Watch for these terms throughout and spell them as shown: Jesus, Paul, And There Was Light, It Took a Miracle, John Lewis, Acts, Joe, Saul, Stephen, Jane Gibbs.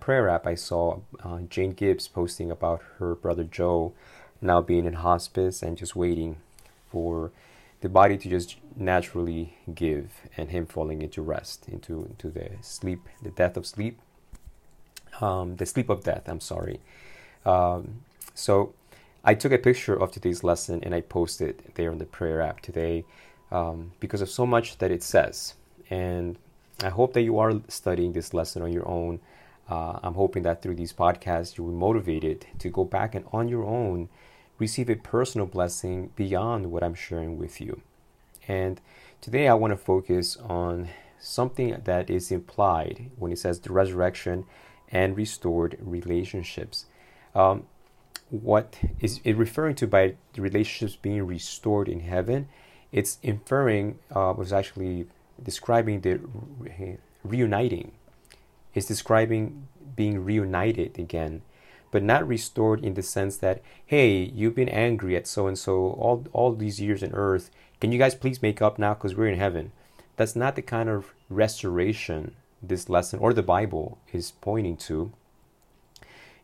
prayer app, I saw Jane Gibbs posting about her brother Joe now being in hospice and just waiting for the body to just naturally give, and him falling into rest, into the sleep, the death of sleep, the sleep of death, I'm sorry. So I took a picture of today's lesson and I posted there on the prayer app today because of so much that it says. And I hope that you are studying this lesson on your own. I'm hoping that through these podcasts, you will be motivated to go back and on your own receive a personal blessing beyond what I'm sharing with you. And today I want to focus on something that is implied when it says the resurrection and restored relationships. What is it referring to by the relationships being restored in heaven? It's inferring, was actually describing the reuniting. It's describing being reunited again, but not restored in the sense that, hey, you've been angry at so-and-so all these years on earth. Can you guys please make up now because we're in heaven? That's not the kind of restoration this lesson or the Bible is pointing to.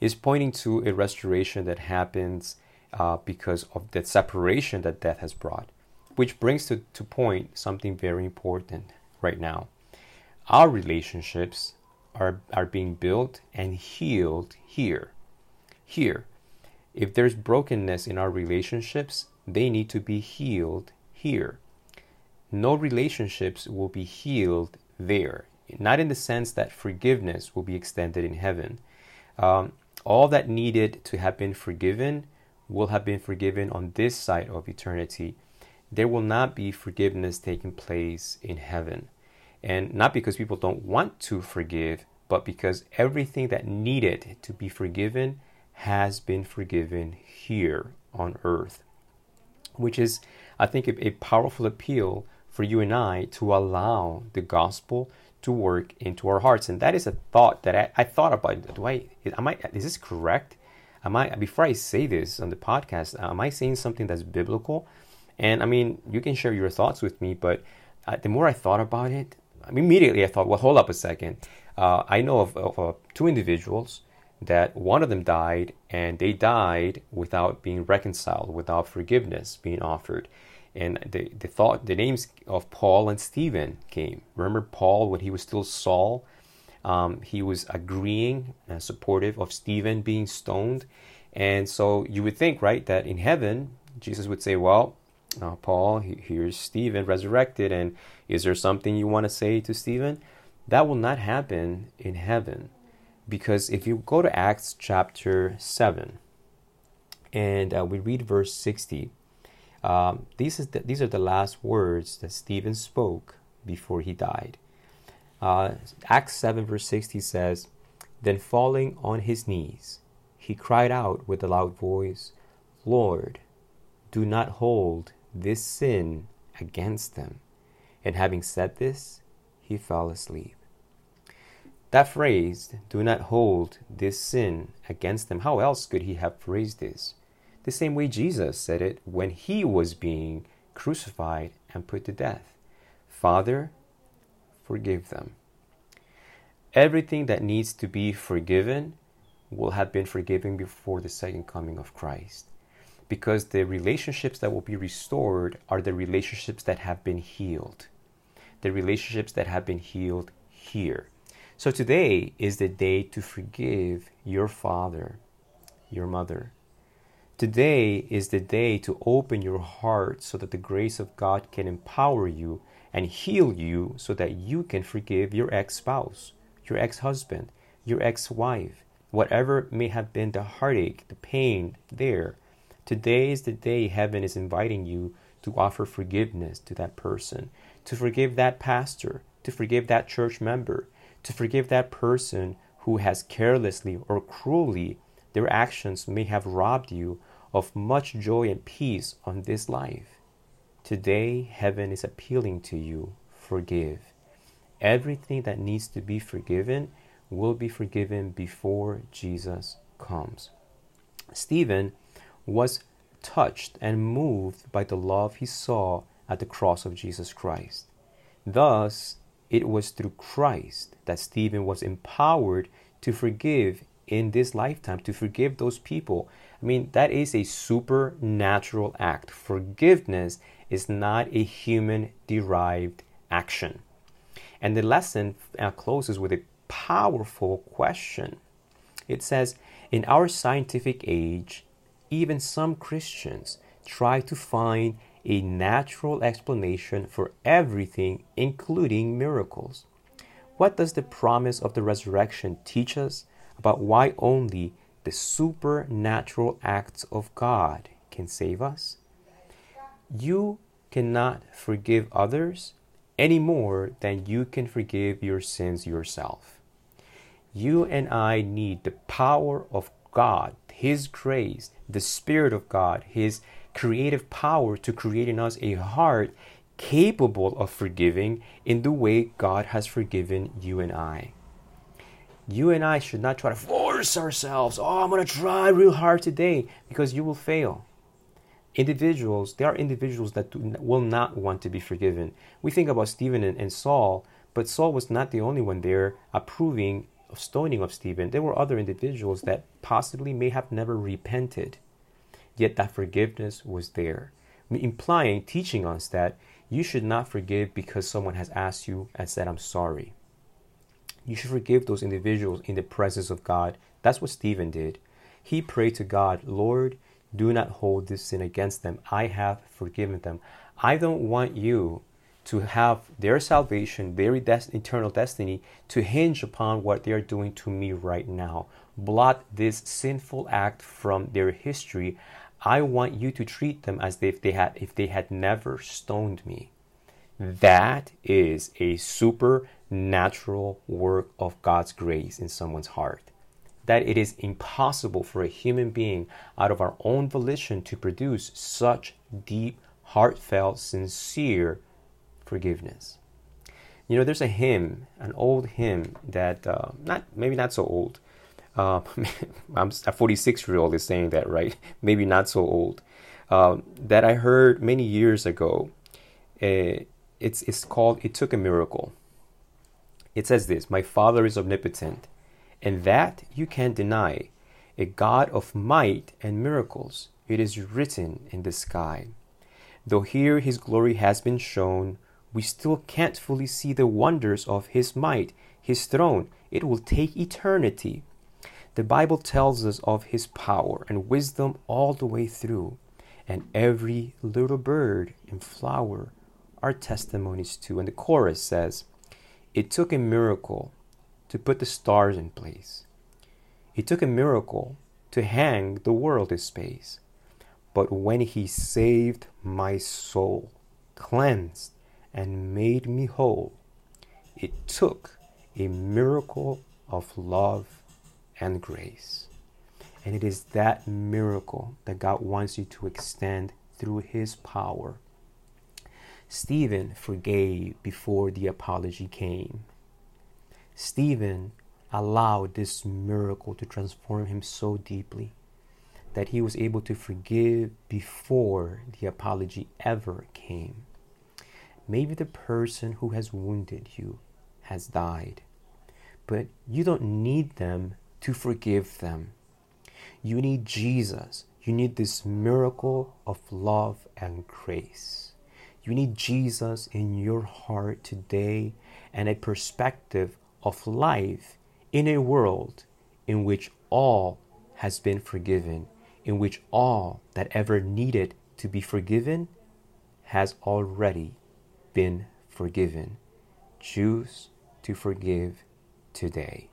It's pointing to a restoration that happens because of that separation that death has brought, which brings to point something very important right now. Our relationships are being built and healed here. Here, if there's brokenness in our relationships, they need to be healed here. No relationships will be healed there. Not in the sense that forgiveness will be extended in heaven. All that needed to have been forgiven will have been forgiven on this side of eternity. There will not be forgiveness taking place in heaven. And not because people don't want to forgive, but because everything that needed to be forgiven has been forgiven here on earth, which is, I think, a powerful appeal for you and I to allow the gospel to work into our hearts. And that is a thought that I thought about. Is this correct? Before I say this on the podcast, am I saying something that's biblical? And I mean, you can share your thoughts with me, but the more I thought about it, immediately I thought, well, hold up a second. I know of two individuals that one of them died, and they died without being reconciled, without forgiveness being offered. And the names of Paul and Stephen came. Remember Paul, when he was still Saul, he was agreeing and supportive of Stephen being stoned. And so you would think, right, that in heaven, Jesus would say, well, Paul, here's Stephen resurrected, and is there something you want to say to Stephen? That will not happen in heaven. Because if you go to Acts chapter 7, and we read verse 60, these are the last words that Stephen spoke before he died. Acts 7 verse 60 says, "Then falling on his knees, he cried out with a loud voice, 'Lord, do not hold this sin against them.' And having said this, he fell asleep." That phrase, "do not hold this sin against them," how else could he have phrased this? The same way Jesus said it when he was being crucified and put to death. "Father, forgive them." Everything that needs to be forgiven will have been forgiven before the second coming of Christ. Because the relationships that will be restored are the relationships that have been healed. The relationships that have been healed here. So today is the day to forgive your father, your mother. Today is the day to open your heart so that the grace of God can empower you and heal you so that you can forgive your ex-spouse, your ex-husband, your ex-wife, whatever may have been the heartache, the pain there. Today is the day heaven is inviting you to offer forgiveness to that person, to forgive that pastor, to forgive that church member, to forgive that person who has carelessly or cruelly, their actions may have robbed you of much joy and peace on this life. Today, heaven is appealing to you, forgive. Everything that needs to be forgiven will be forgiven before Jesus comes. Stephen was touched and moved by the love he saw at the cross of Jesus Christ. Thus, it was through Christ that Stephen was empowered to forgive in this lifetime, to forgive those people. I mean, that is a supernatural act. Forgiveness is not a human-derived action. And the lesson closes with a powerful question. It says, in our scientific age, even some Christians try to find a natural explanation for everything, including miracles. What does the promise of the resurrection teach us about why only the supernatural acts of God can save us? You cannot forgive others any more than you can forgive your sins yourself. You and I need the power of God, His grace, the Spirit of God, His creative power to create in us a heart capable of forgiving in the way God has forgiven you and I. You and I should not try to force ourselves. Oh, I'm going to try real hard today, because you will fail. Individuals, there are individuals that will not want to be forgiven. We think about Stephen and Saul, but Saul was not the only one there approving of stoning of Stephen. There were other individuals that possibly may have never repented, yet that forgiveness was there, implying, teaching us that you should not forgive because someone has asked you and said, I'm sorry. You should forgive those individuals in the presence of God. That's what Stephen did. He prayed to God, Lord, do not hold this sin against them. I have forgiven them. I don't want you to have their salvation, their eternal destiny, to hinge upon what they are doing to me right now. Blot this sinful act from their history. I want you to treat them as if they had never stoned me. That is a supernatural work of God's grace in someone's heart. That it is impossible for a human being out of our own volition to produce such deep, heartfelt, sincere forgiveness. You know, there's a hymn, an old hymn that, maybe not so old. A 46-year-old is saying that, right? Maybe not so old. That I heard many years ago. It's called, It Took a Miracle. It says this, my Father is omnipotent, and that you can't deny, a God of might and miracles, it is written in the sky. Though here His glory has been shown, we still can't fully see the wonders of His might, His throne. It will take eternity. The Bible tells us of His power and wisdom all the way through, and every little bird and flower are testimonies too. And the chorus says, it took a miracle to put the stars in place. It took a miracle to hang the world in space. But when He saved my soul, cleansed and made me whole, it took a miracle of love and grace. And it is that miracle that God wants you to extend through His power. Stephen forgave before the apology came. Stephen allowed this miracle to transform him so deeply that he was able to forgive before the apology ever came. Maybe the person who has wounded you has died, but you don't need them to forgive them. You need Jesus. You need this miracle of love and grace. You need Jesus in your heart today and a perspective of life in a world in which all has been forgiven, in which all that ever needed to be forgiven has already been forgiven. Choose to forgive today.